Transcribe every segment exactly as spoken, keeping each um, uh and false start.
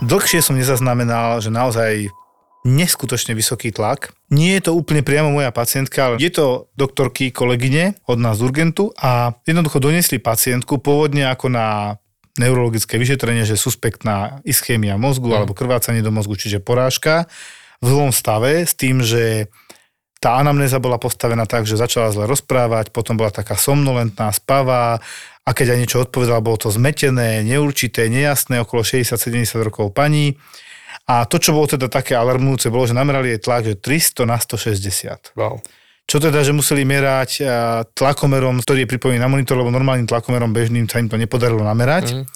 Dlhšie som nezaznamenal, že naozaj neskutočne vysoký tlak. Nie je to úplne priamo moja pacientka, ale je to doktorky, kolegyne od nás z Urgentu a jednoducho doniesli pacientku pôvodne ako na neurologické vyšetrenie, že suspektná ischémia mozgu mm. alebo krvácanie do mozgu, čiže porážka v zlom stave s tým, že tá anamnéza bola postavená tak, že začala zle rozprávať, potom bola taká somnolentná, spavá a keď aj niečo odpovedala, bolo to zmetené, neurčité, nejasné, okolo šesťdesiat sedemdesiat rokov pani. A to, čo bolo teda také alarmujúce, bolo, že namerali jej tlak, že tristo na stošesťdesiat. Wow. Čo teda, že museli merať tlakomerom, ktorý je pripojený na monitor, lebo normálnym tlakomerom bežným sa im to nepodarilo namerať. Mm.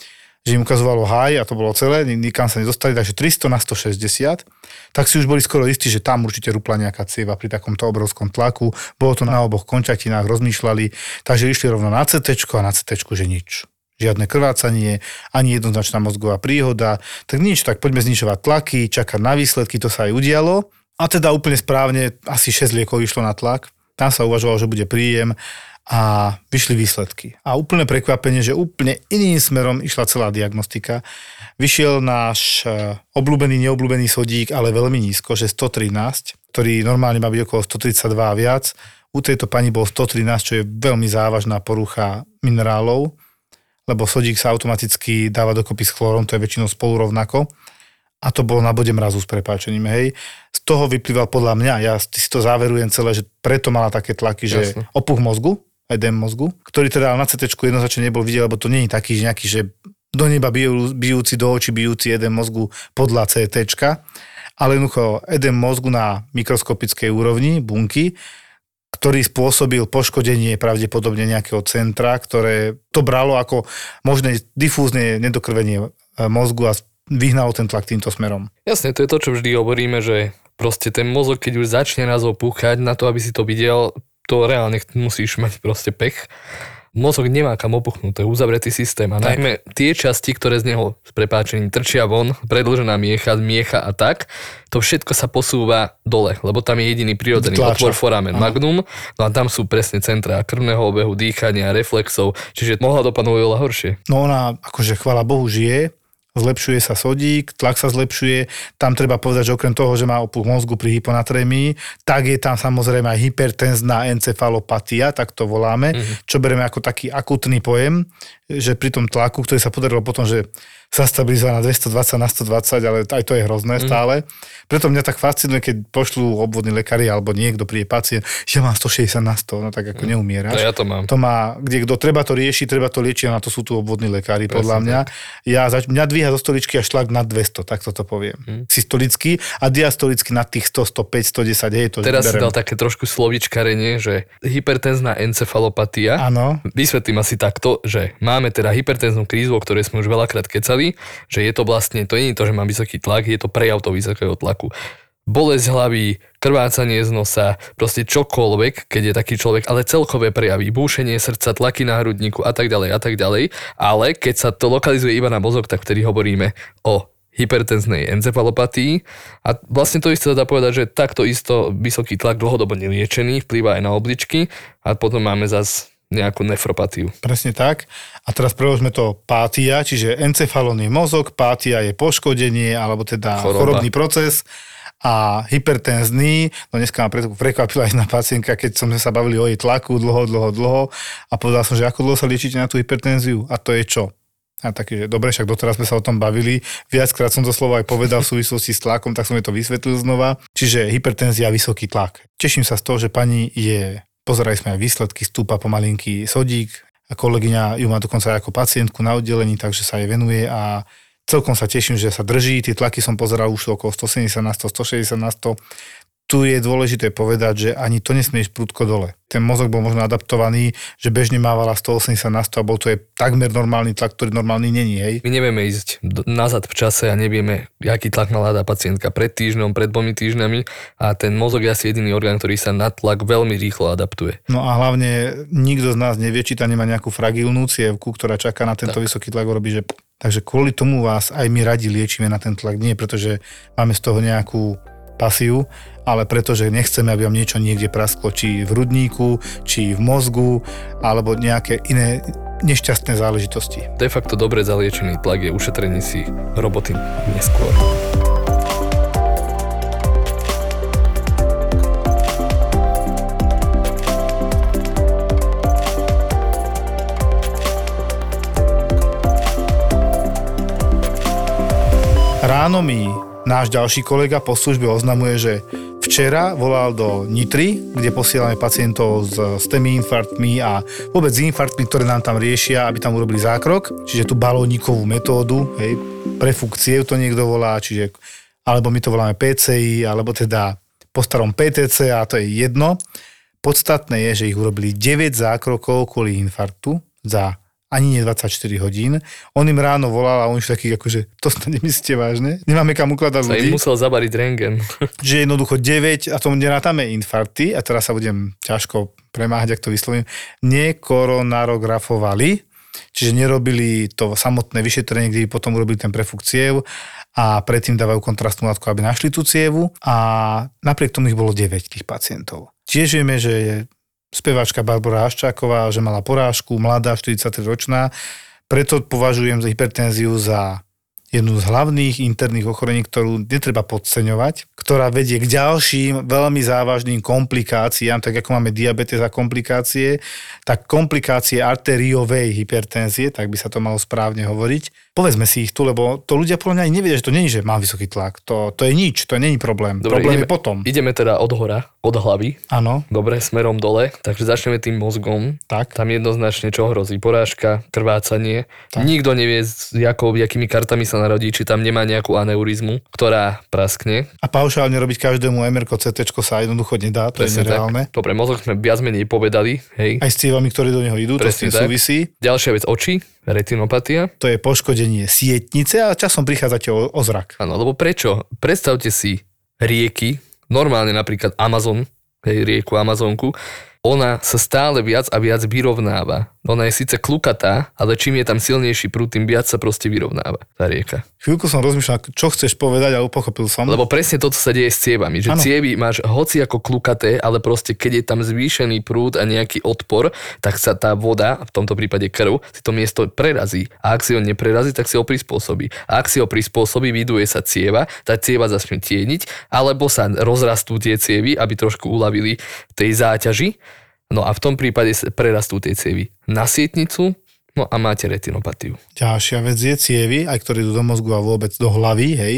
Že im ukazovalo high a to bolo celé, nikam sa nedostali, takže tristo na stošesťdesiat, tak si už boli skoro istí, že tam určite rúpla nejaká cieva pri takomto obrovskom tlaku, bolo to na oboch končatinách, rozmýšľali, takže išli rovno na CTčko a na CTčku, že nič. Žiadne krvácanie, ani jednoznačná mozgová príhoda, tak nič, tak poďme znižovať tlaky, čakať na výsledky, to sa aj udialo a teda úplne správne asi šesť liekov išlo na tlak, tam sa uvažovalo, že bude príjem, a vyšli výsledky. A úplne prekvapenie, že úplne iným smerom išla celá diagnostika. Vyšiel náš obľúbený, neobľúbený sodík, ale veľmi nízko, že stotrinásť, ktorý normálne má byť okolo stotridsaťdva a viac. U tejto pani bol stotrinásť, čo je veľmi závažná porucha minerálov, lebo sodík sa automaticky dáva dokopy s chlorom, to je väčšinou spolu rovnako. A to bolo na bode mrazu s prepáčením, hej. Z toho vyplýval podľa mňa, ja si to záverujem celé, že preto mala také tlaky, že Jasne. Opuch mozgu, edém mozgu, ktorý teda na CTčku jednoznačne nebol vidieť, lebo to nie je taký nejaký, že do neba bijú, bijúci, do očí bijúci edém mozgu podľa CTčka, ale jednoducho edém mozgu na mikroskopickej úrovni, bunky, ktorý spôsobil poškodenie pravdepodobne nejakého centra, ktoré to bralo ako možné difúzne nedokrvenie mozgu a vyhnalo ten tlak týmto smerom. Jasne, to je to, čo vždy hovoríme, že proste ten mozog, keď už začne nás opúchať na to, aby si to videl, to reálne musíš mať proste pech. Mozog nemá kam opuchnúť, to je uzavretý systém a tak. Najmä tie časti, ktoré z neho s prepáčením trčia von, predĺžená miecha, miecha a tak, to všetko sa posúva dole, lebo tam je jediný prirodzený otvor foramen magnum, no a tam sú presne centrá krvného obehu, dýchania, reflexov, čiže mohla dopadnúť oveľa horšie. No ona, akože chvála Bohu, žije. Zlepšuje sa sodík, tlak sa zlepšuje. Tam treba povedať, že okrem toho, že má opuch mozgu pri hyponatrémii, tak je tam samozrejme aj hypertenzná encefalopatia, tak to voláme, mm-hmm. čo bereme ako taký akutný pojem, že pri tom tlaku, ktorý sa podarilo potom, že sa stabilizoval na dvestodvadsať na stodvadsať, ale aj to je hrozné mm-hmm. stále. Preto mňa tak fascinuje, keď pošlú obvodní lekári alebo niekto príde pacient, že mám stošesťdesiat na sto, no tak ako mm-hmm. neumieraš. No ja to mám. To má, kde kto treba to rieši, treba to liečiť a na to sú tu obvodní lekári, presne, podľa mňa. Ja, mňa dvíha zo stoličky až tlak nad dvesto, tak toto poviem. Hmm. Systolický a diastolický nad tých sto, stopäť, stodesať, hej, to teraz si dal také trošku slovíčkarenie, že hypertenzná encefalopatia. Áno. Vysvetlím asi takto, že máme teda hypertenznú krízu, o ktorej sme už veľakrát kecali, že je to vlastne, to nie je to, že mám vysoký tlak, je to prejav toho vysokého tlaku. Bolesť hlavy, krvácanie z nosa, proste čokoľvek, keď je taký človek, ale celkové prejavy, búšenie srdca, tlaky na hrudníku a tak ďalej a tak ďalej. Ale keď sa to lokalizuje iba na mozog, tak vtedy hovoríme o hypertenznej encefalopatii. A vlastne to isté dá povedať, že takto isto vysoký tlak dlhodobo neliečený vplýva aj na obličky a potom máme zas nejakú nefropatiu. Presne tak. A teraz preložme to pátia, čiže encefalon je mozog, pátia je poškodenie alebo teda Choroba. Chorobný proces. A hypertenzný, no dneska ma prekvapila jedna pacientka, keď som sa bavili o jej tlaku dlho, dlho, dlho a povedal som, že ako dlho sa liečíte na tú hypertenziu a to je čo? A taký, že dobre, však doteraz sme sa o tom bavili, viackrát som to slovo aj povedal v súvislosti s tlakom, tak som jej to vysvetlil znova, čiže hypertenzia, vysoký tlak. Teším sa z toho, že pani je, pozerali sme aj výsledky, stúpa pomalinky sodík a kolegyňa ju má dokonca aj ako pacientku na oddelení, takže sa jej venuje a celkom sa teším, že sa drží. Tie tlaky som pozeral už okolo stosedemdesiat na sto, stošesťdesiat na sto. Tu tu je dôležité povedať, že ani to nesmie ísť prudko dole. Ten mozog bol možno adaptovaný, že bežne mávala sto osemdesiat na sto a bol to je takmer normálny tlak, ktorý normálny není, hej. My nevieme ísť nazad v čase a nevieme, aký tlak nalada pacientka pred týždňom, pred dvomi týždňami a ten mozog je asi jediný orgán, ktorý sa na tlak veľmi rýchlo adaptuje. No a hlavne nikto z nás nevie, či tam nemá nejakú fragilnú cievku, ktorá čaká na tento tak. vysoký tlak, robí, že... Takže kvôli tomu vás aj my radi liečíme na ten tlak, nie pretože máme z toho nejakú pasiu, ale pretože nechceme, aby vám niečo niekde prasklo, či v hrudníku, či v mozgu, alebo nejaké iné nešťastné záležitosti. De facto dobre zaliečený tlak je ušetrenie si roboty neskôr. Ráno mi náš ďalší kolega po službe oznamuje, že včera volal do Nitry, kde posielame pacientov s, s tými infarktmi a vôbec s infarktmi, ktoré nám tam riešia, aby tam urobili zákrok. Čiže tú balónikovú metódu, hej, prefukcie to niekto volá, čiže alebo my to voláme pé cé í, alebo teda po starom pé té cé a to je jedno. Podstatné je, že ich urobili deväť zákrokov kvôli infarktu za ani nie dvadsaťštyri hodín. On im ráno volal a on už taký, akože, to sa nemyslíte vážne? Nemáme kam ukladať ľudí. Sa im musel zabariť rentgen. Že jednoducho deväť, a tomu nerátame infarkty, a teraz sa budem ťažko premáhať, ak to vyslovím, nekoronarografovali, čiže nerobili to samotné vyšetrenie, kde by potom urobili ten prefúk ciev a predtým dávajú kontrastnú látku, aby našli tú cievu a napriek tomu ich bolo deväť tých pacientov. Tiež vieme, že je speváčka Barbora Hašťáková, že mala porážku, mladá, štyridsaťtriročná. Preto považujem za hypertenziu za jednu z hlavných interných ochorení, ktorú netreba podceňovať, ktorá vedie k ďalším veľmi závažným komplikáciám, tak ako máme diabetes a komplikácie, tak komplikácie arteriovej hypertenzie, tak by sa to malo správne hovoriť. Povedzme si ich tu, lebo to ľudia podľa mňa ani nevedia, že to nie je, že mám vysoký tlak. To, to je nič, to nie je problém. Dobre, problém ideme, je potom. Ideme teda od hora, od hlavy. Áno. Dobre, smerom dole, takže začneme tým mozgom. Tak. Tam jednoznačne čo hrozí? Porážka, krvácanie. Tak. Nikto nevie, s jakou, jakými kartami sa narodí, či tam nemá nejakú aneurizmu, ktorá praskne. A paušálne robiť každému em er-CTčko sa jednoducho nedá, to presne je nereálne. Tak. Dobre, mozog sme viac menej povedali, hej. Aj s cievami, ktoré do neho idú, presne to s tým tak súvisí. Ďalšia vec, oči, retinopatia. To je poškodenie sietnice a časom prichádzate o, o zrak. Áno, lebo prečo? Predstavte si rieky, normálne napríklad Amazon, hej, rieku Amazonku, ona sa stále viac a viac vyrovnáva. Ona je síce klukatá, ale čím je tam silnejší prúd, tým viac sa proste vyrovnáva tá rieka. Chvíľku som rozmýšľal, čo chceš povedať a upochopil som. Lebo presne to, čo sa deje s cievami. Že ano. Cievy máš hoci ako klukaté, ale proste keď je tam zvýšený prúd a nejaký odpor, tak sa tá voda, v tomto prípade krv, si to miesto prerazí. A ak si ho neprerazí, tak si ho prispôsobí. A ak si ho prispôsobí, vyduje sa cieva, tá cieva začne tieniť, alebo sa rozrastú tie cievy, aby trošku uľavili tej záťaži. No a v tom prípade prerastú tie cievy na sietnicu, no a máte retinopatiu. Ďalšia vec je cievy, aj ktoré idú do mozgu a vôbec do hlavy, hej,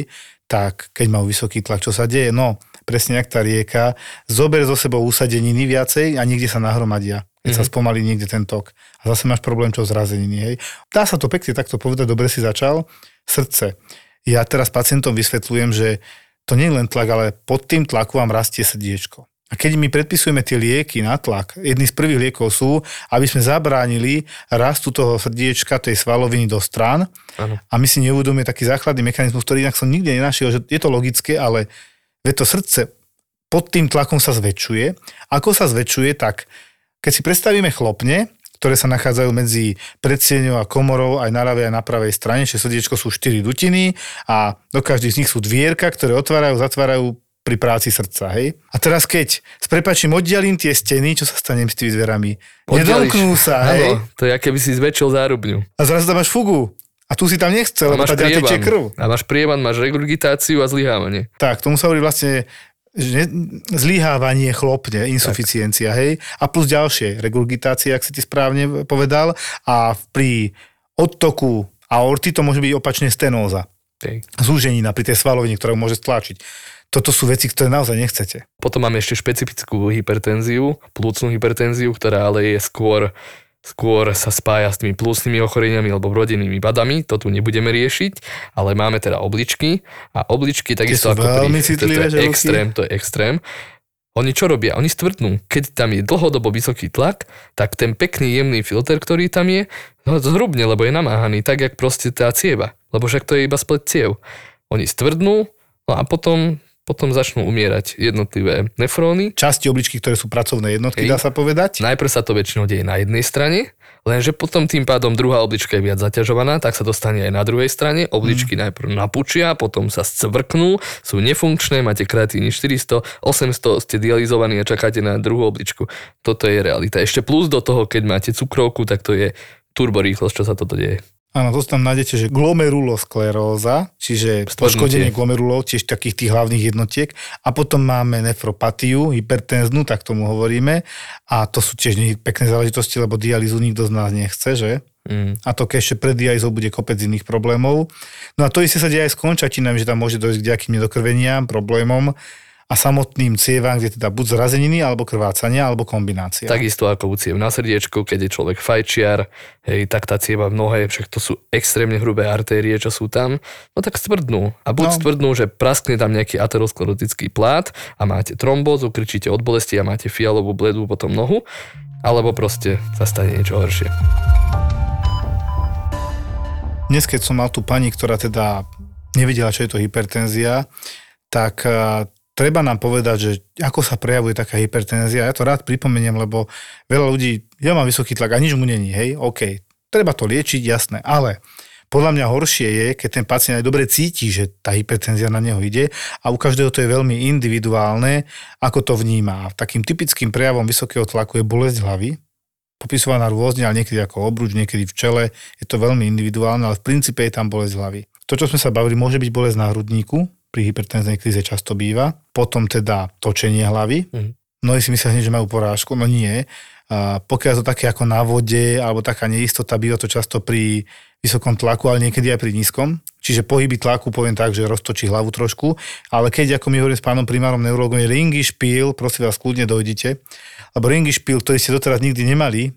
tak keď majú vysoký tlak, čo sa deje? No, presne jak tá rieka, zober zo sebou usadeniny viacej a niekde sa nahromadia, keď mm-hmm. sa spomalí niekde ten tok. A zase máš problém čo zrazeniny, hej. Dá sa to pekne takto povedať, dobre si začal. Srdce. Ja teraz pacientom vysvetľujem, že to nie je len tlak, ale pod tým tlaku vám rastie srdiečko. A keď my predpisujeme tie lieky na tlak, jedný z prvých liekov sú, aby sme zabránili rastu toho srdiečka, tej svaloviny do strán. Ano. A my si neuvedomujeme taký základný mechanizmus, ktorý inak som nikde nenašiel, že je to logické, ale to srdce pod tým tlakom sa zväčšuje. Ako sa zväčšuje, tak keď si predstavíme chlopne, ktoré sa nachádzajú medzi predsieňou a komorou aj na ľavej a na pravej strane, že srdiečko sú štyri dutiny a do každej z nich sú dvierka, ktoré otvárajú, zatvárajú pri práci srdca, hej. A teraz keď s prepáčim oddialím tie steny, čo sa stane s tými dverami? Nedomknú sa, hej. Áno, to je, keby si zväčšil zárubňu. A zrazu tam máš fugu. A tu si tam nechcel, lebo tá ďalej tečie krv. A máš prievan, máš regurgitáciu a zlyhávanie. Tak, tomu sa hovorí vlastne zlyhávanie chlopne, insuficiencia, tak. Hej. A plus ďalšie, regurgitácia, ak si ty správne povedal. A pri odtoku aorty to môže byť opačne stenóza. Tak. Zúženina pri tej svalovine, ktorá môže stlačiť. Toto sú veci, ktoré naozaj nechcete. Potom máme ešte špecifickú hypertenziu, plúcnú hypertenziu, ktorá ale je skôr skôr sa spája s tými plusnými ochoreniami alebo rodinnými badami, to tu nebudeme riešiť, ale máme teda obličky a obličky takisto ako veľmi pri... citlivé, to je extrém, to je extrém. Oni čo robia? Oni stvrtnú. Keď tam je dlhodobo vysoký tlak, tak ten pekný jemný filter, ktorý tam je, no zhrubne, lebo je namáhaný, tak jak proste tá cieva, lebo však to je iba splet ciev. Oni stvrdnú, no a potom... potom začnú umierať jednotlivé nefróny. Časti obličky, ktoré sú pracovné jednotky, Ej. dá sa povedať. Najprv sa to väčšinou deje na jednej strane, lenže potom tým pádom druhá oblička je viac zaťažovaná, tak sa dostane aj na druhej strane. Obličky mm. najprv napučia, potom sa scvrknú, sú nefunkčné, máte kreatíny štyristo, osemsto, ste dializovaní a čakáte na druhú obličku. Toto je realita. Ešte plus do toho, keď máte cukrovku, tak to je turborýchlosť, čo sa toto deje. Áno, to tam nájdete, že glomeruloskleróza, čiže poškodenie glomerulov, tiež takých tých hlavných jednotiek. A potom máme nefropatiu, hypertenznú, tak tomu hovoríme. A to sú tiež pekné záležitosti, lebo dialýzu nikto z nás nechce, že? Mm. A to keď ešte pred dialýzou bude kopec iných problémov. No a to isté sa deje aj s končatinami, že tam môže dojsť k nejakým nedokrveniam, problémom a samotným cievám, kde teda buď zrazeniny, alebo krvácania, alebo kombinácia. Takisto ako u ciev na srdiečku, keď je človek fajčiar, hej, tak tá cieva v nohe, však to sú extrémne hrubé artérie, čo sú tam, no tak stvrdnú. A buď no. stvrdnú, že praskne tam nejaký aterosklerotický plát a máte trombózu, kričíte od bolesti a máte fialovú bledú potom nohu, alebo proste sa stane niečo horšie. Dnes, keď som mal tú pani, ktorá teda nevedela, čo je to hypertenzia, tak... treba nám povedať, že ako sa prejavuje taká hypertenzia. Ja to rád pripomeniem, lebo veľa ľudí, ja mám vysoký tlak a nič mu není, hej, OK, treba to liečiť, jasné, ale podľa mňa horšie je, keď ten pacient aj dobre cíti, že tá hypertenzia na neho ide a u každého to je veľmi individuálne, ako to vníma. A takým typickým prejavom vysokého tlaku je bolesť hlavy, popisovaná rôzne, ale niekedy ako obruč, niekedy v čele, je to veľmi individuálne, ale v princípe je tam bolesť hlavy. To, čo sme sa bavili, môže byť bolesť na hrudníku, pri hypertenznej kríze často býva. Potom teda točenie hlavy. Mm. Mnohí si myslia, že majú porážku, no nie. A pokiaľ to také ako na vode, alebo taká neistota, býva to často pri vysokom tlaku, ale niekedy aj pri nízkom. Čiže pohyby tlaku, poviem tak, že roztočí hlavu trošku. Ale keď, ako my hovorím s pánom primárom neurologom, je ringišpíl, prosím vás, kľudne dojdite. Lebo ringišpíl, ktorý ste doteraz nikdy nemali,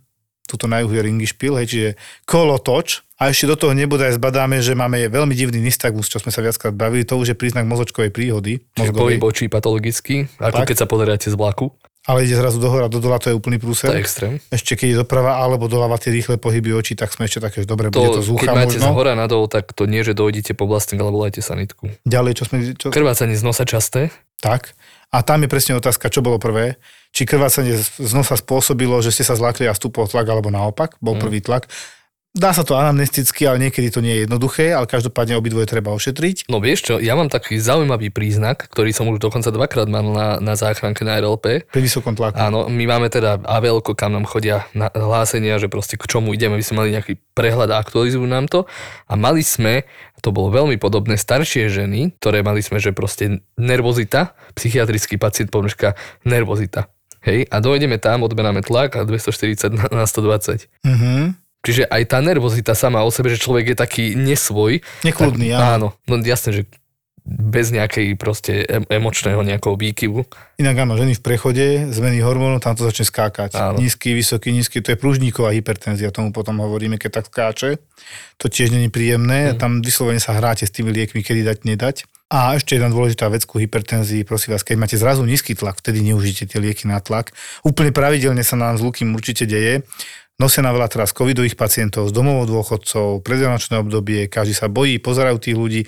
tuto na juhu je ringišpíl, hej, čiže kolotoč. A ešte do toho nebodaj zbadáme, že máme veľmi divný nystagmus, čo sme sa viackrát bavili, to už je príznak mozočkovej príhody. Pohyb očí patologický, ako tak. Keď sa pozeráte z vlaku. Ale ide zrazu dohora, do dola, to je úplný prúser. To je extrém. Ešte keď je doprava alebo doľava tie rýchle pohyby očí, tak sme ešte také, že dobre, to, bude to z ucha možno. Keď máte z hora nadol, tak to nie, že dojdete po vlastník, ale volajte sanitku. Ďalej, čo sme... Čo... Krvácanie z nosa časté. Tak. A tam je presne otázka, čo bolo prvé. Či krvácanie z nosa spôsobilo, že ste sa zlákli a vstúpol tlak, alebo naopak, bol hmm. prvý tlak. Dá sa to anamnesticky, ale niekedy to nie je jednoduché, ale každopádne obidvoje treba ošetriť. No vieš čo, ja mám taký zaujímavý príznak, ktorý som už dokonca dvakrát mal na, na záchranke na er el pé. Pri vysokom tlaku. Áno, my máme teda á vé elko, kam nám chodia na hlásenia, že proste k čomu ideme, my sme mali nejaký prehľad a aktualizujú nám to. A mali sme, to bolo veľmi podobné, staršie ženy, ktoré mali sme, že proste nervozita, psychiatrický pacient, pomôžka, nervozita. Hej, a dojdeme tam, odmeráme tlak a dvestoštyridsať na stodvadsať. Mhm. Čiže aj tá nervozita sama o sebe, že človek je taký nesvoj. Nekľudný, tak, áno. No jasne, že bez nejakej proste emočného nejakého výkyvu. Inak áno, ženy v prechode, zmeny hormónov, tam to začne skákať. Áno. Nízky, vysoký, nízky, to je pružníková hypertenzia, tomu potom hovoríme, keď tak skáče. To tiež není príjemné, mm. tam vyslovene sa hráte s tými liekmi, kedy dať, nedať. A ešte jedna dôležitá vec ku hypertenzii, prosím vás, keď máte zrazu nízky tlak, vtedy neužite tie lieky na tlak. Úplne pravidelne sa nám s Lukým určite deje. Nosia na veľa teraz covidových pacientov, z domov dôchodcov, predvianočné obdobie, každý sa bojí, pozerajú tých ľudí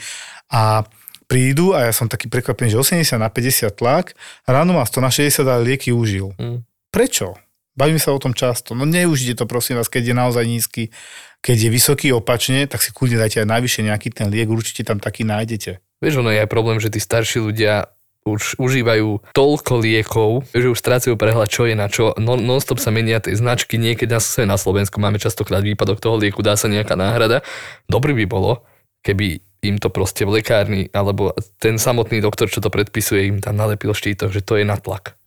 a prídu a ja som taký prekvapený, že osemdesiat na päťdesiat tlak, ráno má sto na šesťdesiat a lieky užil. Mm. Prečo? Bavíme sa o tom často. No neužite to, prosím vás, keď je naozaj nízky. Keď je vysoký opačne, tak si kľudne dajte aj najvyššie nejaký ten liek, určite tam taký nájdete. Vieš, ono je aj problém, že tí starší ľudia už užívajú toľko liekov, že už strácajú prehľad, čo je na čo. Non, non-stop sa menia tie značky, niekedy na Slovensku máme častokrát výpadok toho lieku, dá sa nejaká náhrada. Dobrý by bolo, keby im to proste v lekárni, alebo ten samotný doktor, čo to predpisuje, im tam nalepil štítok, že to je na tlak.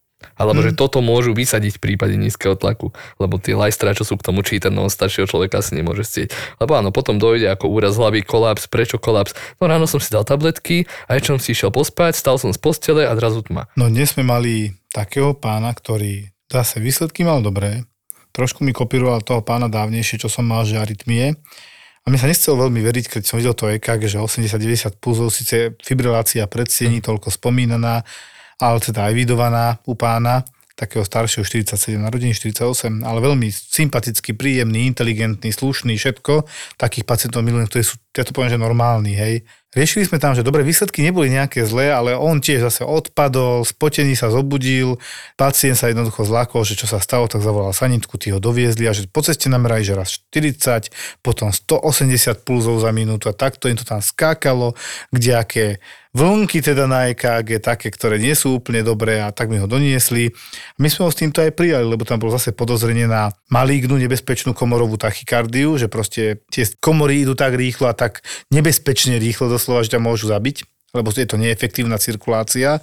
Alebo mm. že toto môžu vysadiť v prípade nízkeho tlaku, lebo tie lajstrá, čo sú k tomu čítať, no staršieho človeka si nemôže chcieť. Lebo áno, potom dojde ako úraz hlavy, kolaps, prečo kolaps? No ráno som si dal tabletky, aj čo som si išiel pospať, stal som z postele a zrazu tma. No dnes sme mali takého pána, ktorý zase výsledky mal dobré, trošku mi kopíroval toho pána dávnejšie, čo som mal, že arytmie. A mne sa nechcel veľmi veriť, keď som videl to é ká gé, že osemdesiat deväťdesiat pulzov, síce fibrilácia predsiení, toľko spomínaná, ale teda aj vidovaná u pána, takého staršieho, štyridsaťsedem narodení, štyridsaťosem, ale veľmi sympatický, príjemný, inteligentný, slušný, všetko. Takých pacientov milujem, ktorí sú, ja to poviem, že normálni, hej. Riešili sme tam, že dobre, výsledky neboli nejaké zlé, ale on tiež zase odpadol, spotený sa zobudil, pacient sa jednoducho zlákol, že čo sa stalo, tak zavolal sanitku, tí ho doviezli a že po ceste namerali, že raz štyridsať, potom stoosemdesiat pulzov za minútu a takto im to tam skákalo, kdejaké vlnky teda na é ká gé, také, ktoré nie sú úplne dobré a tak mi ho doniesli. My sme ho s týmto aj prijali, lebo tam bolo zase podozrenie na malígnu nebezpečnú komorovú tachykardiu, že proste tie komory idú tak rýchlo a tak nebezpečne rýchlo doslova, že ťa môžu zabiť, lebo je to neefektívna cirkulácia.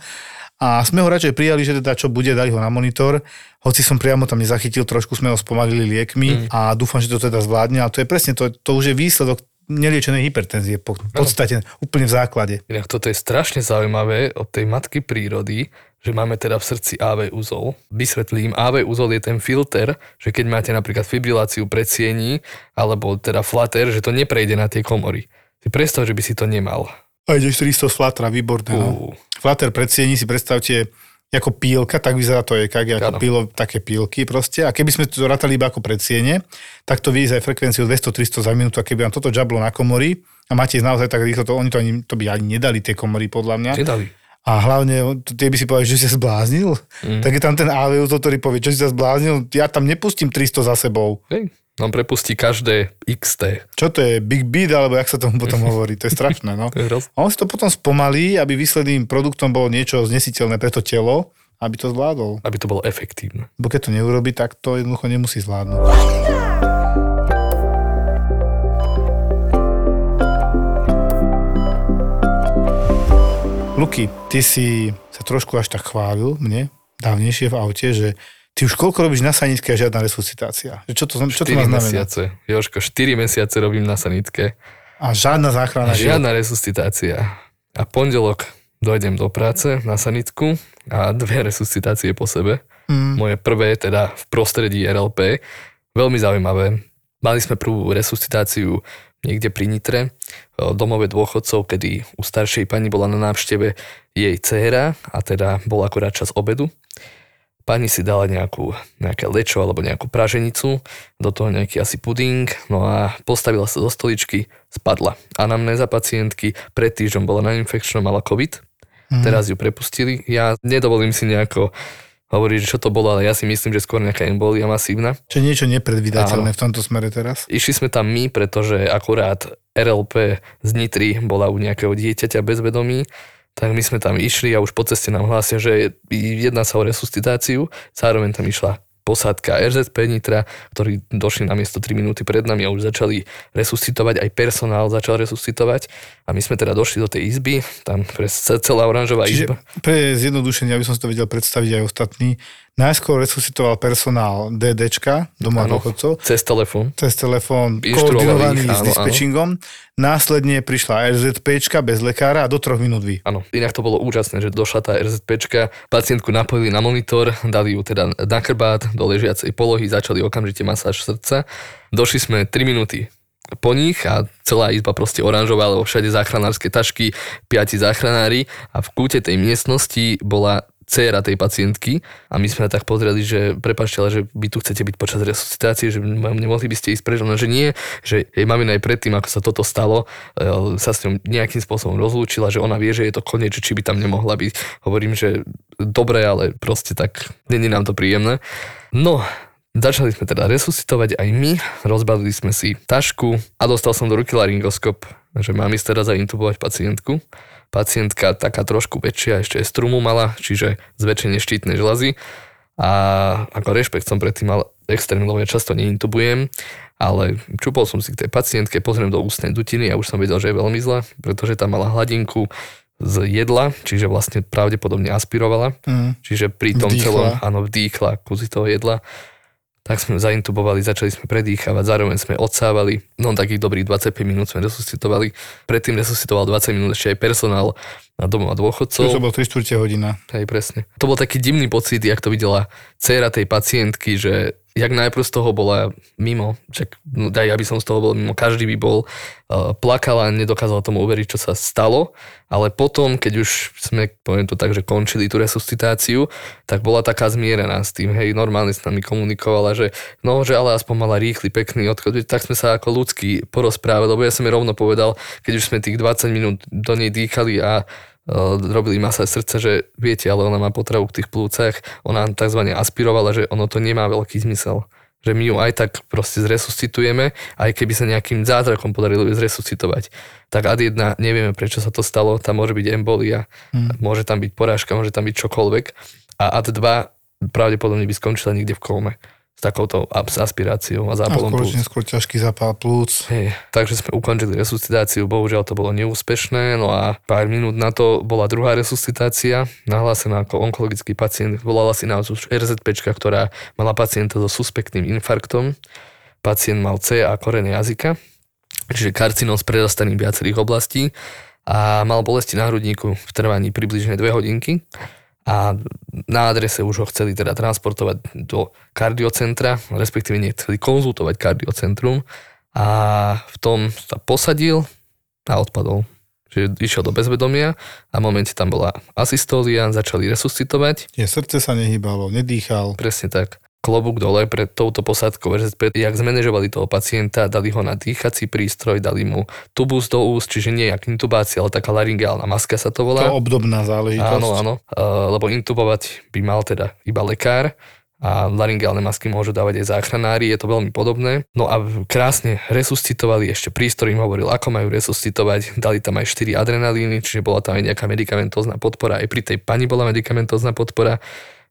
A sme ho radšej prijali, že teda čo bude, dali ho na monitor. Hoci som priamo tam nezachytil, trošku sme ho spomalili liekmi mm. a dúfam, že to teda zvládne. A to je presne to, to už je výsledok neliečenej hypertenzie v po, podstate, úplne v základe. Inak toto je strašne zaujímavé od tej matky prírody, že máme teda v srdci á vé úzol. Vysvetlím, á vé úzol je ten filter, že keď máte napríklad fibriláciu predsiení, alebo teda flater, že to neprejde na tie komory. Si predstav, že by si to nemal. A ideš tristo z flatra, výborné. Uh. No. Flater predsiení si predstavte ako pílka, tak vyzerá to é ká gé, ako pílo, také pílky proste. A keby sme to ratali iba ako predsiene, tak to vyjde aj frekvenciu dvesto tristo za minútu. A keby vám toto džablo na komory, a máte ich naozaj tak rýchlo, to, oni to, ani, to by ani nedali, tie komory, podľa mňa. Nedali. A hlavne, tie by si povedal, že si sa zbláznil. Mm. Tak je tam ten á vé úzol, ktorý povie, čo si sa zbláznil, ja tam nepustím tristo za sebou. Hey. On prepustí každé iks té. Čo to je? Big beat, alebo jak sa tomu potom hovorí? To je strašné, no. A on si to potom spomalí, aby výsledným produktom bolo niečo znesiteľné pre to telo, aby to zvládol. Aby to bolo efektívne. Bo keď to neurobi, tak to jednoducho nemusí zvládnuť. Luky, ty si sa trošku až tak chválil mne, dávnejšie v aute, že ty už koľko robíš na sanitke a žiadna resuscitácia? Čo to, čo to má znamená? štyri mesiace. Jožko, štyri mesiace robím na sanitke. A žiadna záchrana? Žiadna resuscitácia. A pondelok dojdem do práce na sanitku a dve resuscitácie po sebe. Mm. Moje prvé, teda v prostredí er el pé. Veľmi zaujímavé. Mali sme prvú resuscitáciu niekde pri Nitre, domove dôchodcov, kedy u staršej pani bola na návšteve jej dcéra a teda bol akorát čas obedu. Pani si dala nejakú, nejaké lečo alebo nejakú praženicu, do toho nejaký asi puding, no a postavila sa do stoličky, spadla. Anamnéza pacientky, pred týždňom bola na infekčnom, mala COVID, mm. teraz ju prepustili. Ja nedovolím si nejako hovoriť, čo to bolo, ale ja si myslím, že skôr nejaká embolia masívna. Čo niečo nepredvídateľné v tomto smere teraz? Išli sme tam my, pretože akurát er el pé z Nitry bola u nejakého dieťaťa bez vedomí. Tak my sme tam išli a už po ceste nám hlásia, že jedná sa o resuscitáciu. Zároveň tam išla posádka er zet pé Nitra, ktorí došli na miesto tri minúty pred nami a už začali resuscitovať, aj personál začal resuscitovať. A my sme teda došli do tej izby, tam celá oranžová izba. Čiže pre zjednodušenie, aby som si to vedel predstaviť aj ostatní, najskôr resuscitoval personál DDčka, domova dôchodcov. Cez telefón. Cez telefón, koordinovaný ich, áno, s dispečingom. Áno. Následne prišla RZPčka bez lekára a do troch minút vy. Áno, inak to bolo úžasné, že došla tá RZPčka, pacientku napojili na monitor, dali ju teda na krbát do ležiacej polohy, začali okamžite masáž srdca. Došli sme tri minúty po nich a celá izba proste oranžová, lebo všade záchranárske tašky, piati záchranári a v kúte tej miestnosti bola dcéra tej pacientky a my sme tak pozreli, že prepáčte, ale že vy tu chcete byť počas resuscitácie, že nemohli by ste ísť preč, že nie, že jej mamina aj predtým, ako sa toto stalo, sa s ňou nejakým spôsobom rozlúčila, že ona vie, že je to koniec, či by tam nemohla byť. Hovorím, že dobre, ale proste tak není nám to príjemné. No, začali sme teda resuscitovať aj my, rozbalili sme si tašku a dostal som do ruky laryngoskop, že mám ísť teda zaintubovať pacientku. Pacientka taká trošku väčšia, ešte strumu mala, čiže zväčšenie štítnej žľazy. A ako rešpekt som predtým mal, extrémne často neintubujem, ale čupol som si k tej pacientke, pozriem do ústnej dutiny a už som vedel, že je veľmi zlá, pretože tam mala hladinku z jedla, čiže vlastne pravdepodobne aspirovala. Mm. Čiže pri tom vdýchla. Celom, áno, vdýchla kusy toho jedla. Tak sme zaintubovali, začali sme predýchávať, zároveň sme odsávali, no takých dobrých dvadsaťpäť minút sme resuscitovali. Predtým resuscitoval dvadsať minút ešte aj personál na domov a dôchodcov. To bolo tri štvrte hodina. Hej, presne. To bol taký divný pocit, jak to videla dcéra tej pacientky, že jak najprv z toho bola mimo, čak, no daj, ja by som z toho bol mimo, každý by bol, uh, plakala, nedokázala tomu uveriť, čo sa stalo, ale potom, keď už sme, poviem to tak, že končili tú resuscitáciu, tak bola taká zmierená s tým, hej, normálne s nami komunikovala, že no, že ale aspoň mala rýchly, pekný odchod, tak sme sa ako ľudský porozprávali, lebo ja som jej rovno povedal, keď už sme tých dvadsať minút do nej dýchali a robili masáž srdca, že viete, ale ona má potrebu v tých plúcach, ona tzv. Aspirovala, že ono to nemá veľký zmysel. Že my ju aj tak proste zresuscitujeme, aj keby sa nejakým zázrakom podarilo ju zresuscitovať. Tak ad jedna, nevieme, prečo sa to stalo, tam môže byť embolia, hmm. môže tam byť porážka, môže tam byť čokoľvek. A ad dva, pravdepodobne by skončila niekde v kóme s takouto aspiráciou a zápalom plúc. A skôr ťažký zápal plúc. Hej. Takže sme ukončili resuscitáciu, bohužiaľ to bolo neúspešné, no a pár minút na to bola druhá resuscitácia, nahlásená ako onkologický pacient, volala si nás už er zet péčka, ktorá mala pacienta so suspektným infarktom, pacient mal C a korene jazyka, čiže karcinóm s prerastaním viacerých oblastí a mal bolesti na hrudníku v trvaní približne dve hodinky. A na adrese už ho chceli teda transportovať do kardiocentra, respektíve nie, chceli konzultovať kardiocentrum a v tom sa posadil a odpadol. Čiže išiel do bezvedomia a v momente tam bola asystólia, začali resuscitovať. Je, srdce sa nehýbalo, nedýchal. Presne tak. Klobúk dole pred touto posádkou er zet pé, jak zmanéžovali toho pacienta, dali ho na dýchací prístroj, dali mu tubus do úst, čiže nie jak intubácia, ale taká laryngálna maska sa to volá. To obdobná záležitosť. Áno, áno, lebo intubovať by mal teda iba lekár a laryngálne masky môžu dávať aj záchranári, je to veľmi podobné. No a krásne resuscitovali, ešte prístroj im hovoril, ako majú resuscitovať, dali tam aj štyri adrenalíny, čiže bola tam aj nejaká medikamentózna podpora, aj pri tej pani bola medikamentózna podpora.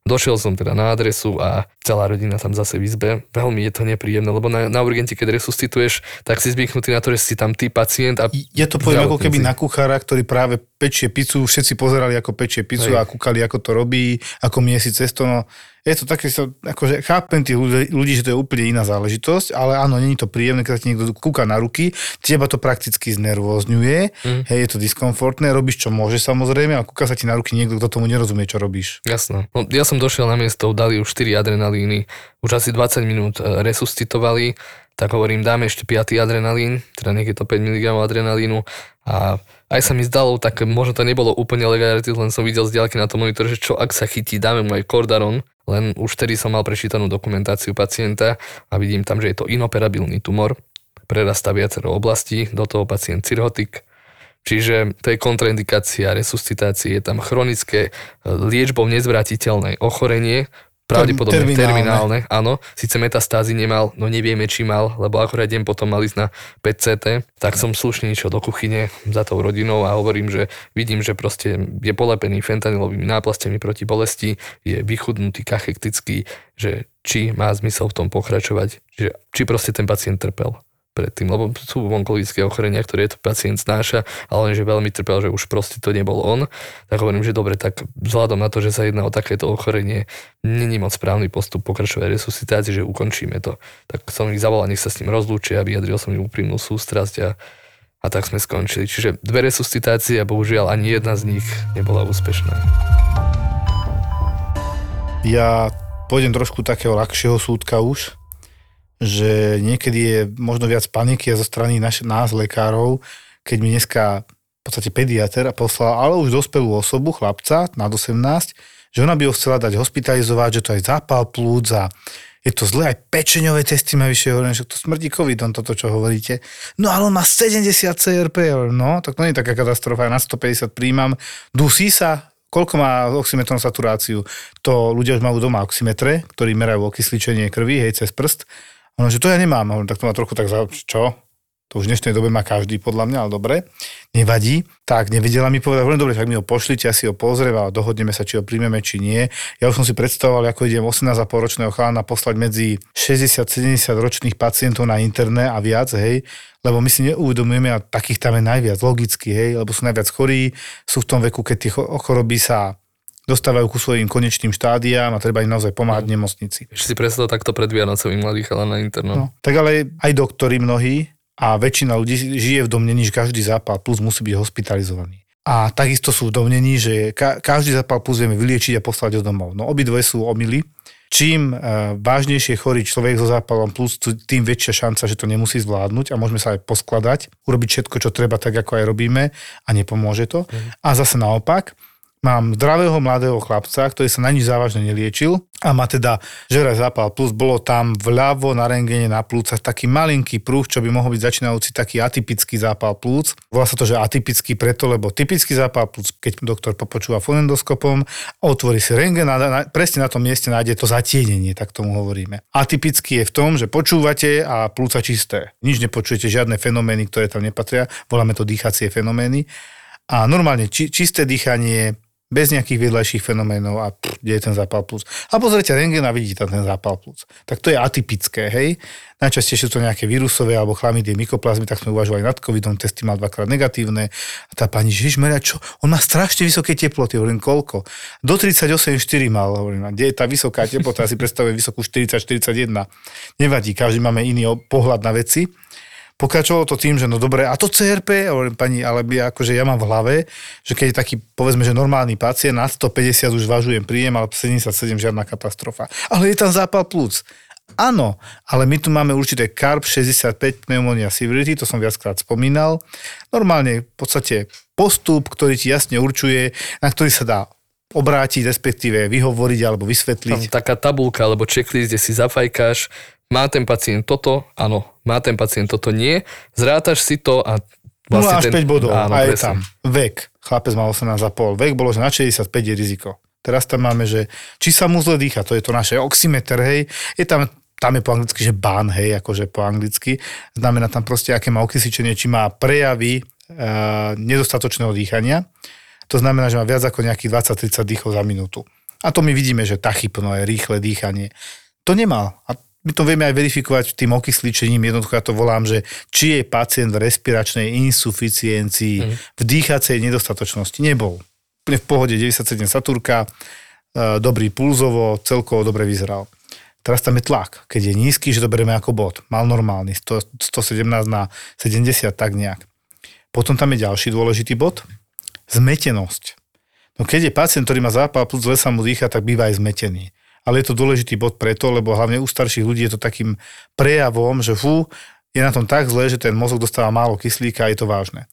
Došiel som teda na adresu a celá rodina tam zase v izbe. Veľmi je to nepríjemné, lebo na, na urgente, keď resuscituješ, tak si zvyknutý na to, že si tam ty pacient. A ja to poviem ako keby na kuchára, ktorý práve pečie pizzu, všetci pozerali, ako pečie pizzu a kúkali, ako to robí, ako miesi cesto. No, je to také, akože chápem tých ľudí, že to je úplne iná záležitosť, ale áno, nie je to príjemné, keď sa niekto kúka na ruky, teba to prakticky znervózňuje, mm. hej, je to diskomfortné, robíš čo môžeš samozrejme a kúka sa ti na ruky niekto, kto tomu nerozumie, čo robíš. Jasné. No, ja som došiel na miesto, dali už štyri adrenalíny, už asi dvadsať minút resuscitovali, tak hovorím, dáme ešte piaty adrenalín, teda niekde to päť miligramov adrenalínu a aj sa mi zdalo, tak možno to nebolo úplne legálne, len som videl z diaľky na tom monitore, že čo ak sa chytí, dáme mu aj kordaron, len už vtedy som mal prečítanú dokumentáciu pacienta a vidím tam, že je to inoperabilný tumor, prerastá viacero oblastí, do toho pacient cirhotik, čiže to je kontraindikácia resuscitácie, je tam chronické liečbou nezvratiteľné ochorenie, pravdepodobne terminálne, áno. Síce metastázy nemal, no nevieme, či mal, lebo akorát deň potom mal ísť na pé cé té, tak som slušne išiel do kuchyne za tou rodinou a hovorím, že vidím, že proste je polepený fentanylovými náplastiami proti bolesti, je vychudnutý, kachektický, že či má zmysel v tom pokračovať, že či proste ten pacient trpel predtým, lebo sú onkologické ochorenia, ktoré to pacient znáša, ale on že veľmi trpel, že už proste to nebol on, tak hovorím, že dobre, tak vzhľadom na to, že sa jedná o takéto ochorenie, není moc správny postup pokračovať resuscitácii, že ukončíme to. Tak som ich zavolal, nech sa s ním rozlúčia, vyjadril som im úprimnú sústrasť a, a tak sme skončili. Čiže dve resuscitácie a bohužiaľ ani jedna z nich nebola úspešná. Ja pôjdem trošku takého ľahšieho súdka už, že niekedy je možno viac paniky zo strany naš, nás, lekárov, keď mi dneska v podstate pediater poslal, ale už dospelú osobu, chlapca, nad osemnásť, že ona by ho chcela dať hospitalizovať, že to aj zápal plúc a je to zle, aj pečeňové testy má vyššie horenie, že to smrdí covidom, toto, čo hovoríte. No ale on má sedemdesiat C R P, no, tak to nie je taká katastrofa, ja na stopäťdesiat príjmam, dusí sa. Koľko má oximetronú saturáciu? To ľudia už majú doma oximetre, ktorí merajú okysličenie krvi, hej, cez prst. Ono, že to ja nemám, tak to má trochu tak za... Čo? To už v dnešnej dobe má každý, podľa mňa, ale dobre, nevadí. Tak, nevedela mi povedať, veľmi dobre, tak mi ho pošlite, ja si ho pozriem a dohodneme sa, či ho príjmeme, či nie. Ja už som si predstavoval, ako idem osemnásť a pol ročného chlana poslať medzi šesťdesiat sedemdesiat ročných pacientov na interné a viac, hej, lebo my si neuvedomujeme, a takých tam je najviac, logicky, hej, lebo sú najviac chorí, sú v tom veku, keď tie choroby sa dostávajú ku svojim konečným štádiám a treba im naozaj pomáhať v nemocnici. Ešte si predstavol takto pred Vianocami mladých, ale na internom. No, tak ale aj doktori mnohí a väčšina ľudí žije v domnení, že každý zápal plus musí byť hospitalizovaný. A takisto sú v domnení, že ka- každý zápal plus vieme vyliečiť a poslať ho domov. No obidvoje sú omily, Čím vážnejšie chorý človek so zápalom plus, tým väčšia šanca, že to nemusí zvládnuť a môžeme sa aj poskladať, urobiť všetko, čo treba, tak ako aj robíme a nepomôže to. Mm. A zase naopak, mám zdravého mladého chlapca, ktorý sa na nič závažne neliečil a má teda žerať zápal plus, bolo tam vľavo na rentgene na plúcach taký malinký pruh, čo by mohol byť začínajúci taký atypický zápal plúc. Volá sa to, že atypický preto, lebo typický zápal plúc, keď doktor popočúva fonendoskopom, otvorí si rentgen a presne na tom mieste nájde to zatienenie, tak tomu hovoríme. Atypický je v tom, že počúvate a plúca čisté. Nič nepočujete, žiadne fenomény, ktoré tam nepatria, voláme to dýchacie fenomény. A normálne či, čisté dýchanie bez nejakých vedľajších fenoménov a pff, kde je ten zápal plúc. A pozrite rentgen a vidíte ten zápal plúc. Tak to je atypické, hej. Najčastejšie sú to nejaké vírusové alebo chlamydie, mykoplazmy, tak sme uvažovali nad covidom, testy mal dvakrát negatívne. A tá pani, že ježišmeria, čo? On má strašne vysoké teploty, hovorím, koľko? Do tridsaťosem celá štyri mal, hovorím, kde je tá vysoká teplota? Ja si predstavujem vysokú štyridsať štyridsaťjeden. Nevadí, každý máme iný pohľad na veci. Pokračovalo to tým, že no dobre, a to cé er pé, hovorím pani, ale by, akože ja mám v hlave, že keď je taký, povedzme, že normálny pacient, na stopäťdesiat už zvažujem príjem, ale sedemdesiatsedem žiadna katastrofa. Ale je tam zápal plúc. Áno, ale my tu máme určité CURB šesťdesiatpäť, pneumonia severity, to som viackrát spomínal. Normálne v podstate postup, ktorý ti jasne určuje, na ktorý sa dá obrátiť, respektíve vyhovoriť alebo vysvetliť. Tam taká tabulka alebo checklist, kde si zafajkáš, má ten pacient toto, áno, má ten pacient toto, nie, zrátaš si to a vlastne ten... päť bodov, áno, aj presne. Tam. Vek, chlapec mal osemnásť celá päť, vek bolo, že na šesťdesiatpäť je riziko. Teraz tam máme, že či sa mu zle dýcha, to je to naše oximeter, hej, je tam, tam je po anglicky, že bán, hej, akože po anglicky, znamená tam proste, aké má okysličenie, či má prejavy e, nedostatočného dýchania, to znamená, že má viac ako nejakých dvadsať tridsať dýchov za minútu. A to my vidíme, že tachypno je rýchle dýchanie. To nemal. A my to vieme aj verifikovať tým okysličením, jednoducho ja to volám, že či je pacient v respiračnej insuficiencii, mm. v dýchacej nedostatočnosti. Nebol. V pohode deväťdesiatsedem satúrka, dobrý pulzovo, celkovo dobre vyzeral. Teraz tam je tlak, keď je nízky, že to berieme ako bod. Mal normálny, sto sedemnásť na sedemdesiat, tak nejak. Potom tam je ďalší dôležitý bod, zmetenosť. No keď je pacient, ktorý má zápal plus zle sa mu dýcha, tak býva aj zmetený. Ale je to dôležitý bod preto, lebo hlavne u starších ľudí je to takým prejavom, že fú, je na tom tak zle, že ten mozog dostáva málo kyslíka a je to vážne.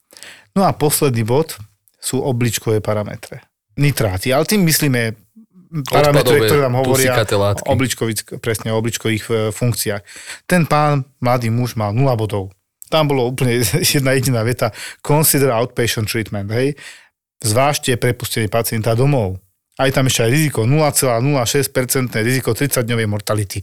No a posledný bod sú obličkové parametre. Nitráty, ale tým myslíme parametre, ktoré nám hovoria o obličkových, presne o obličkových funkciách. Ten pán, mladý muž, mal nula bodov. Tam bolo úplne jedna jediná veta, consider outpatient treatment, hej. Zvážte prepustenie pacienta domov. Aj tam ešte aj riziko nula celá nula šesť percent riziko tridsaťdňovej mortality.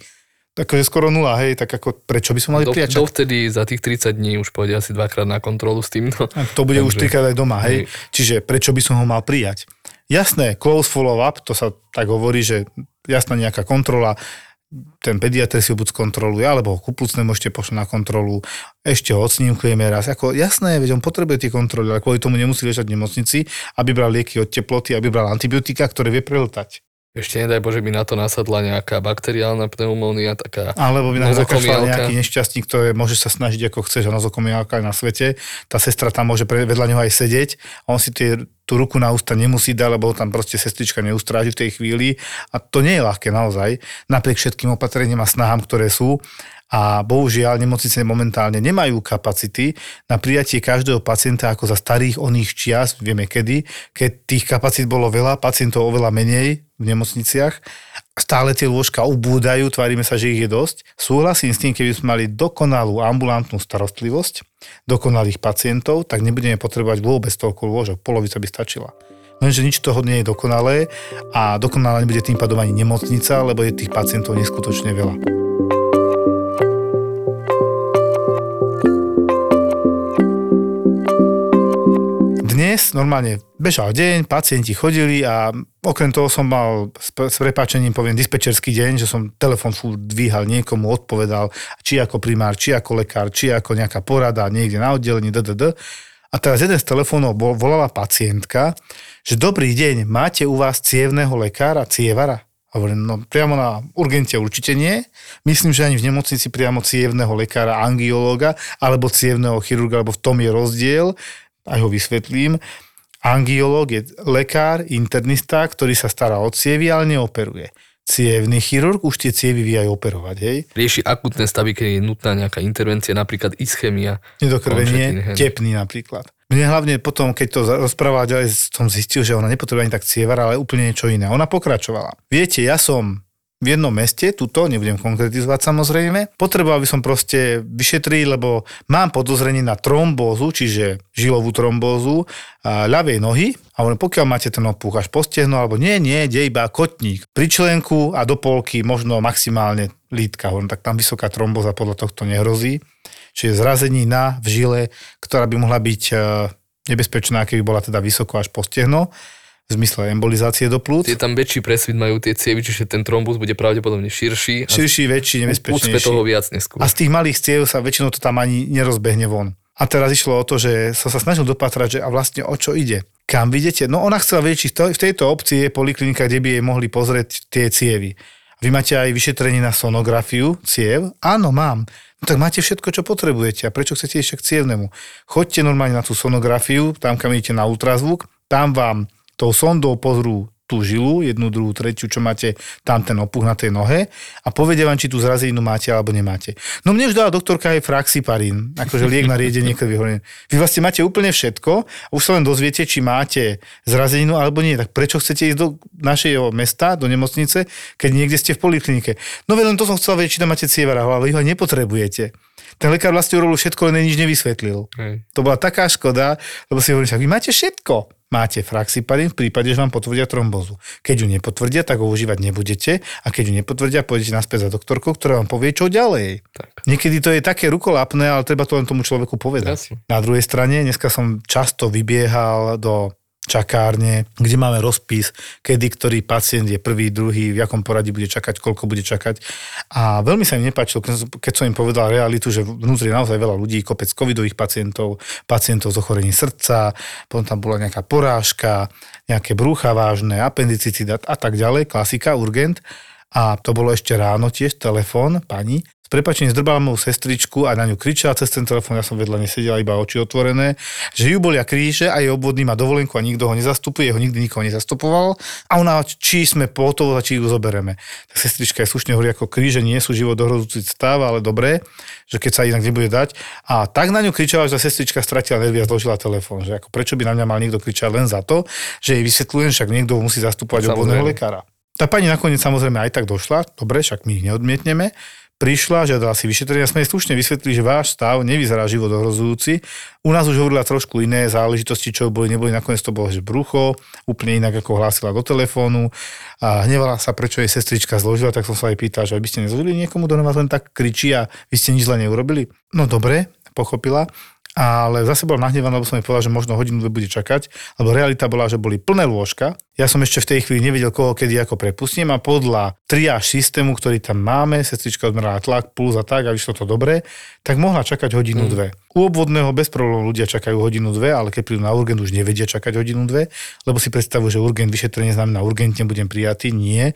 Takže skoro nula, hej, tak ako prečo by som mali do, priačať? Dovtedy za tých tridsať dní už pôjde asi dvakrát na kontrolu s týmto. A to bude takže... už trikrát aj doma, hej. hej. Čiže prečo by som ho mal prijať? Jasné, close follow-up, to sa tak hovorí, že jasná nejaká kontrola, ten pediatr si ho buď skontroluje, alebo ho ku plúcnemu ešte pošle na kontrolu, ešte ho odsnímkujeme raz. Ako, jasné, veď on potrebuje tie kontroly, ale kvôli tomu nemusí ležať v nemocnici, aby bral lieky od teploty, aby bral antibiotika, ktoré vie prehltať. Ešte nedaj Bože by na to nasadla nejaká bakteriálna pneumónia, taká alebo by na to zakašľal nejaký nešťastník, ktoré môže sa snažiť ako chceš, a nozokomiálka na svete, tá sestra tam môže vedľa neho aj sedieť a on si tie, tú ruku na ústa nemusí dať, lebo tam proste sestrička neustráži v tej chvíli a to nie je ľahké naozaj, napriek všetkým opatreniam a snahám, ktoré sú a bohužiaľ nemocnice momentálne nemajú kapacity na prijatie každého pacienta ako za starých oných čias, vieme kedy, keď tých kapacít bolo veľa, pacientov oveľa menej, v nemocniciach. Stále tie lôžka ubúdajú, tvárime sa, že ich je dosť. Súhlasím s tým, keby sme mali dokonalú ambulantnú starostlivosť, dokonalých pacientov, tak nebudeme potrebovať vôbec toľko lôžok. Polovica by stačila. Lenže nič toho nie je dokonalé a dokonalá nebude tým pádom ani nemocnica, lebo je tých pacientov neskutočne veľa. Dnes normálne bežal deň, pacienti chodili a okrem toho som mal s prepáčením, poviem, dispečerský deň, že som telefon furt dvíhal niekomu, odpovedal, či ako primár, či ako lekár, či ako nejaká porada, niekde na oddelení, ddd. A teraz jeden z telefónov bol, volala pacientka, že dobrý deň, máte u vás cievneho lekára, cievara? Hovorím, no priamo na urgente určite nie. Myslím, že ani v nemocnici priamo cievneho lekára, angiológa, alebo cievneho chirurga, alebo v tom je rozdiel. Aj ho vysvetlím, angiológ je lekár, internista, ktorý sa stará o cievy, ale neoperuje. cievny chirurg už tie cievy vie aj operovať, hej? Rieši akutné stavy, keď je nutná nejaká intervencia, napríklad ischémia. Nedokrvenie, tepny napríklad. Mne hlavne potom, keď to rozprávala ďalej, som zistil, že ona nepotrebuje ani tak cievara, ale úplne niečo iné. Ona pokračovala. Viete, ja som v jednom meste, tuto, nebudem konkretizovať samozrejme, potreboval by som proste vyšetriť, lebo mám podozrenie na trombózu, čiže žilovú trombózu ľavej nohy. A on, pokiaľ máte ten opuch až postehno, alebo nie, nie, ide iba kotník. Pri členku a do polky možno maximálne lítka. Hovorím, tak tam vysoká tromboza podľa tohto nehrozí. Čiže zrazenina v žile, ktorá by mohla byť nebezpečná, keby bola teda vysoko až postehno, v zmysle embolizácie do plúc. Je tam väčší presvit, majú tie cievy, čiže ten trombus bude pravdepodobne širší. Širší, väčší, nebezpečnejší. Ucpe toho viac neskôr. A z tých malých ciev sa väčšinou to tam ani nerozbehne von. A teraz išlo o to, že som sa snažil dopatrať, že a vlastne o čo ide. Kam vidíte? No ona chcela vedieť, či v tejto obci je poliklinika, kde by jej mohli pozrieť tie cievy. Vy máte aj vyšetrenie na sonografiu ciev? Áno, mám. No tak máte všetko, čo potrebujete. A prečo chcete ešte k cievnemu? Choďte normálne na tú sonografiu, tam kam idete na ultrazvuk, tam vám tou sondou pozrú tú žilu, jednu, druhú, tretiu, čo máte tam ten opuch na tej nohe a povedia vám, či tú zrazeninu máte alebo nemáte. No mne už dala doktorka aj fraxiparín, akože liek na riedenie krvi. Vy vlastne máte úplne všetko a už sa len dozviete, či máte zrazeninu alebo nie. Tak prečo chcete ísť do našeho mesta, do nemocnice, keď niekde ste v poliklinike? No veľmi to som chcel vedieť, či tam máte cievara, ale vy ho nepotrebujete. Ten lekár vlastne urobil všetko, len nič nevysvetlil. Hej. To bola taká škoda, lebo si hovorím, vy máte všetko. Máte fraxiparín v prípade, že vám potvrdia trombozu. Keď ju nepotvrdia, tak ho užívať nebudete a keď ju nepotvrdia, pôjdete naspäť za doktorkou, ktorá vám povie, čo ďalej. Tak. Niekedy to je také rukolapné, ale treba to len tomu človeku povedať. Jasne. Na druhej strane, dneska som často vybiehal do čakárne, kde máme rozpis, kedy ktorý pacient je prvý, druhý, v jakom poradí bude čakať, koľko bude čakať. A veľmi sa im nepáčilo, keď som im povedal realitu, že vnútri je naozaj veľa ľudí, kopec covidových pacientov, pacientov z ochorení srdca, potom tam bola nejaká porážka, nejaké brúcha vážne, appendicitida a tak ďalej, klasika, urgent. A to bolo ešte ráno tiež, telefón, pani, s prepáčením zdrbala moju sestričku a na ňu kričala cez ten telefón, ja som vedľa nesedela, iba oči otvorené, že ju bolia kríže a je obvodný, má dovolenku a nikto ho nezastupuje, ho nikdy nikoho nezastupoval a ona, či sme pohotovo, či ju zobereme. Tak sestrička je slušne hovorí, ako kríže nie sú život dohrozujúci stav, ale dobré, že keď sa inak nebude dať. A tak na ňu kričala, že sestrička stratila nervy a zložila telefón, že ako prečo by na mňa mal niekto kričať len za to, že jej vysvetľujem, však niekto musí zastupovať obvodného lekára. Tá pani nakoniec samozrejme aj tak došla, dobre, však my ich neodmietneme, prišla, žiadala si vyšetrenie, sme jej slušne vysvetlili, že váš stav nevyzerá život ohrozujúci. U nás už hovorila trošku iné záležitosti, čo boli, neboli, nakoniec to bolo, že brucho, úplne inak ako hlásila do telefónu a hnevala sa, prečo jej sestrička zložila, tak som sa jej pýtal, že aby ste nezložili niekomu, do vás len tak kričí a vy ste nič zle neurobili. No dobre, pochopila. Ale zase bola nahnevaná, lebo som jej povedal, že možno hodinu dve bude čakať, lebo realita bola, že boli plné lôžka. Ja som ešte v tej chvíli nevedel, koho kedy ako prepustím a podľa triáž systému, ktorý tam máme, sestrička odmerala tlak, puls a tak a vyšlo to dobre, tak mohla čakať hodinu, mm. dve. U obvodného bez problémov ľudia čakajú hodinu, dve, ale keď prídu na urgent, už nevedia čakať hodinu, dve, lebo si predstavujú, že urgent vyšetrenie znamená urgentne budem prijatý, nie.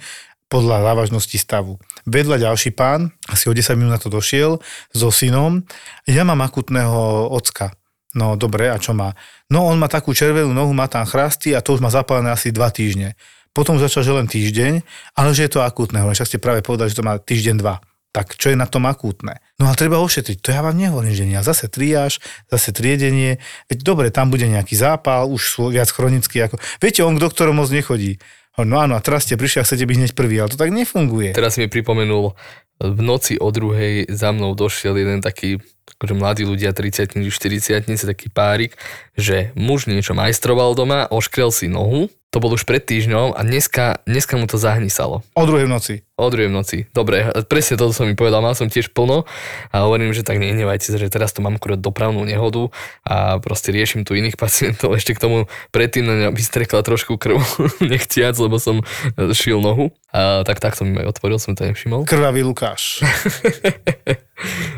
Podľa závažnosti stavu. Vedľa ďalší pán, asi o desať minút na to došiel, so synom. Ja mám akutného ocka. No dobre, a čo má? No on má takú červenú nohu, má tam chrasty a to už má zapálené asi dva týždne. Potom začal, že len týždeň, ale že je to akutné. Však ste práve povedali, že to má týždeň, dva. Tak čo je na tom akútne? No ale treba ošetriť, to ja vám nehovorím, že nie. Zase triáž, zase triedenie, veď dobre, tam bude nejaký zápal, už sú viac chronický. Ako... Viete, on k doktorom moc nechodí. No áno, a teraz ste prišli a chcete byť hneď prvý, ale to tak nefunguje. Teraz mi pripomenul, v noci o druhej za mnou došiel jeden taký, akože mladí ľudia, tridsiatnici, štyridsiatnici, taký párik, že muž niečo majstroval doma, oškrel si nohu. To bol už pred týždňom a dneska, dneska mu to zahnisalo. O druhej v noci. O druhej v noci. Dobre, presne toto som mi povedal, mal som tiež plno a hovorím, že tak nehnevajte sa, že teraz tu mám akurát dopravnú nehodu a proste riešim tu iných pacientov. Ešte k tomu predtým na mňa vystrekla trošku krv nechtiac, lebo som šil nohu. A tak takto mi aj otvoril, som to nevšimol. Krvavý Lukáš.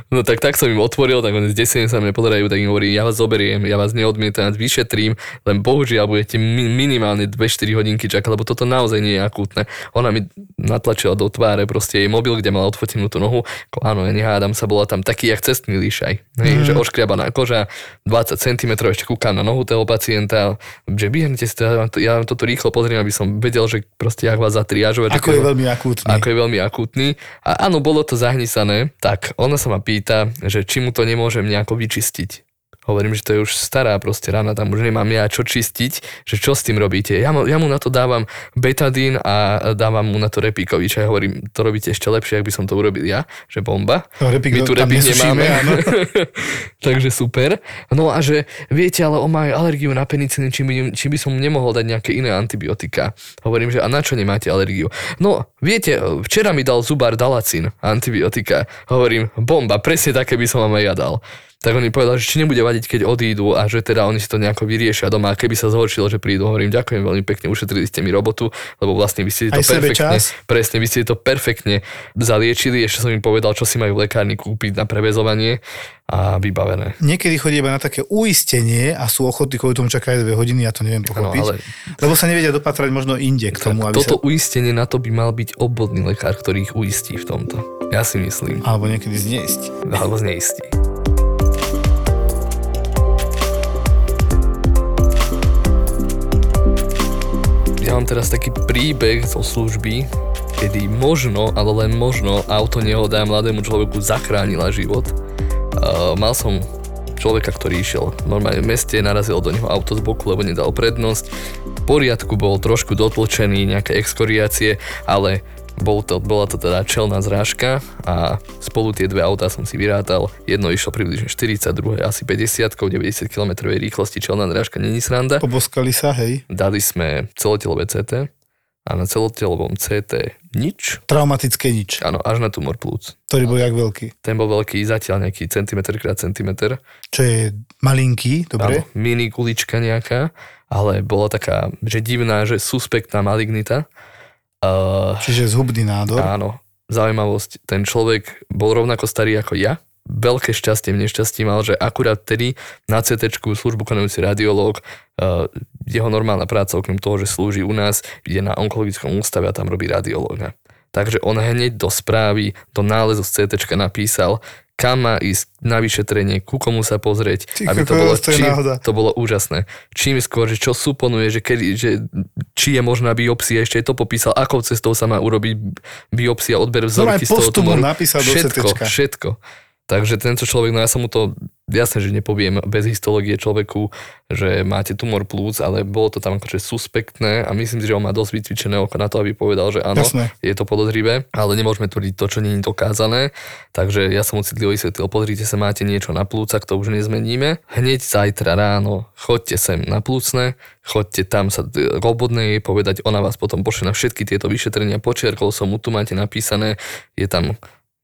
No tak tak som im otvoril, tak oni zdesene sa mne poderajú, tak im hovorí, ja vás zoberiem, ja vás neodmietam, vyšetrím, len bohužiaľ budete minimálne dve až štyri hodinky čakať, lebo toto naozaj nie je akútne. Ona mi natlačila do tváre proste jej mobil, kde mala odfotenú tú nohu, ako áno, ja nehádam sa, bola tam taký jak cestný líšaj, hej, mm. že oškriabaná koža, dvadsať centimetrov, ešte kúkam na nohu toho pacienta, že vyhnite si to, ja vám toto rýchlo pozriem, aby som vedel, že proste jak vás zatriážuje. Ako je veľmi akútny. Ako je veľmi akútny. A áno, bolo to zahnisané, tak ona sa ma pýta, že či mu to nemôžem nejako vyčistiť. Hovorím, že to je už stará proste rána, tam už nemám ja čo čistiť, že čo s tým robíte. Ja mu, ja mu na to dávam betadín a dávam mu na to repíkovič. Ja hovorím, to robíte ešte lepšie, ak by som to urobil ja, že bomba. No, repík, my tu repík nemáme. Takže super. No a že viete, ale on má alergiu na penicilín, či, či by som nemohol dať nejaké iné antibiotika. Hovorím, že a na čo nemáte alergiu? No, viete, včera mi dal zubár dalacín antibiotika. Hovorím, bomba, presne také by som vám aj ja dal. Tak on mi povedal, že či nebude vadiť, keď odídu a že teda oni si to nejako vyriešia doma. A keby sa zhoršilo, že prídu, hovorím, ďakujem veľmi pekne, ušetrili ste mi robotu, lebo vlastne vy ste to perfektne, presne, vy ste to perfektne zaliečili. Ešte som im povedal, čo si majú v lekárni kúpiť na prevezovanie a vybavené. Niekedy chodí iba na také uistenie a sú ochotní, kvôli tomu čakajú dve hodiny, ja to neviem pochopiť. Ano, ale... Lebo sa nevedia dopatrať možno inde k tomu, aby toto sa... uistenie, na to by mal byť obvodný lekár, ktorý ich uistí v tomto. Ja si myslím. Alebo niekedy zneistí. Alebo zneistí. Ja mám teraz taký príbeh zo služby, kedy možno, ale len možno, auto nehoda mladému človeku zachránila život. Uh, mal som človeka, ktorý išiel normálne v meste, narazil do neho auto z boku, lebo nedal prednosť. V poriadku bol trošku dotlčený, nejaké exkoriácie, ale bol to, bola to teda čelná zrážka a spolu tie dve autá som si vyrátal. Jedno išlo približne štyridsať, druhé asi päťdesiat, deväťdesiat kilometrov rýchlosti, čelná zrážka, není sranda. Poboskali sa, hej. Dali sme celotelové cé té a na celotelovom cé té nič. Traumatické nič. Áno, až na tumor plúc. Ktorý bol jak veľký? Ten bol veľký, zatiaľ nejaký centimetr krát centimetr. Čo je malinký, dobre? Áno, mini kulička nejaká, ale bola taká, že divná, že suspektná malignita. Uh, Čiže zhubný nádor. Áno, zaujímavosť, ten človek bol rovnako starý ako ja. Veľké šťastie v nešťastí mal, že akurát tedy na cé téčku službu konajúci radiológ, uh, jeho normálna práca okrem toho, že slúži u nás, ide na onkologickom ústave a tam robí radiológa. Takže on hneď do správy, do nálezu z cé téčka napísal, kam má ísť na vyšetrenie, ku komu sa pozrieť, Ty, aby to bolo, či, to bolo úžasné. Čím skôr, že čo suponuje, že, kedy, že či je možná biopsia, ešte to popísal, akou cestou sa má urobiť biopsia, odber vzorky no, z toho tumoru. Všetko, všetko. Takže tento človek, no ja som mu to, jasne, že nepoviem bez histológie človeku, že máte tumor plúc, ale bolo to tam akože suspektné a myslím si, že on má dosť vycvičené oko na to, aby povedal, že áno, jasne, je to podozrivé, ale nemôžeme tvrdiť to, čo nie je dokázané. Takže ja som mu citlivo vysvetlil, pozrite sa, máte niečo na plúcach, to už nezmeníme. Hneď zajtra ráno choďte sem na plúcne, choďte tam sa k obvodnej povedať, ona vás potom pošle na všetky tieto vyšetrenia, počiarkol som mu, tu máte napísané, je tam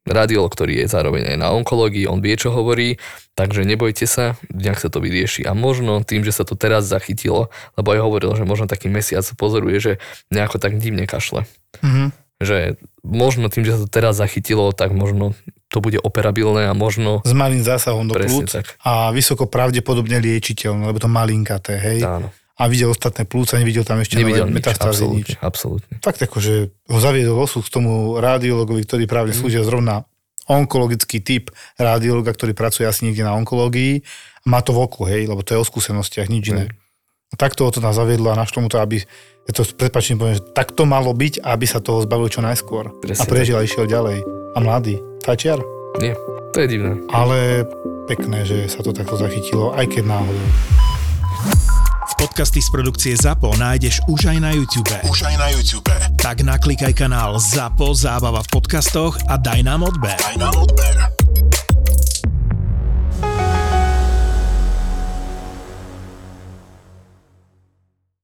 radiolog, ktorý je zároveň aj na onkológii, on vie, čo hovorí, takže nebojte sa, nejak sa to vyrieši. A možno tým, že sa to teraz zachytilo, lebo aj hovoril, že možno taký mesiac pozoruje, že nejako tak divne kašle. Mm-hmm. Že možno tým, že sa to teraz zachytilo, tak možno to bude operabilné a možno... S malým zásahom do plúc a vysoko pravdepodobne liečiteľné, lebo to malinkaté, hej? Áno. A videl ostatné plúca, nevidel tam ešte nevidel nové metastázy, nič. Absolútne. Fakt ako, že ho zaviedol osud k tomu radiologovi, ktorý práve mm. slúžia zrovna onkologický typ radiologa, ktorý pracuje asi niekde na onkológii. Má to v oku, hej, lebo to je o skúsenostiach, nič iné. Mm. A takto ho to nás zaviedlo a našlo mu to, aby, ja to predpačne poviem, že takto malo byť, aby sa toho zbavil čo najskôr. Presne. A prežil a išiel ďalej. A mladý. Fajčiar? Nie, to je divné. Ale pekné, že sa to takto zachytilo, aj keď náhodou. Podcasty z produkcie ZAPO nájdeš už aj na YouTube. Už aj na YouTube. Tak naklikaj kanál ZAPO Zábava v podcastoch a daj nám odber. Daj nám odber.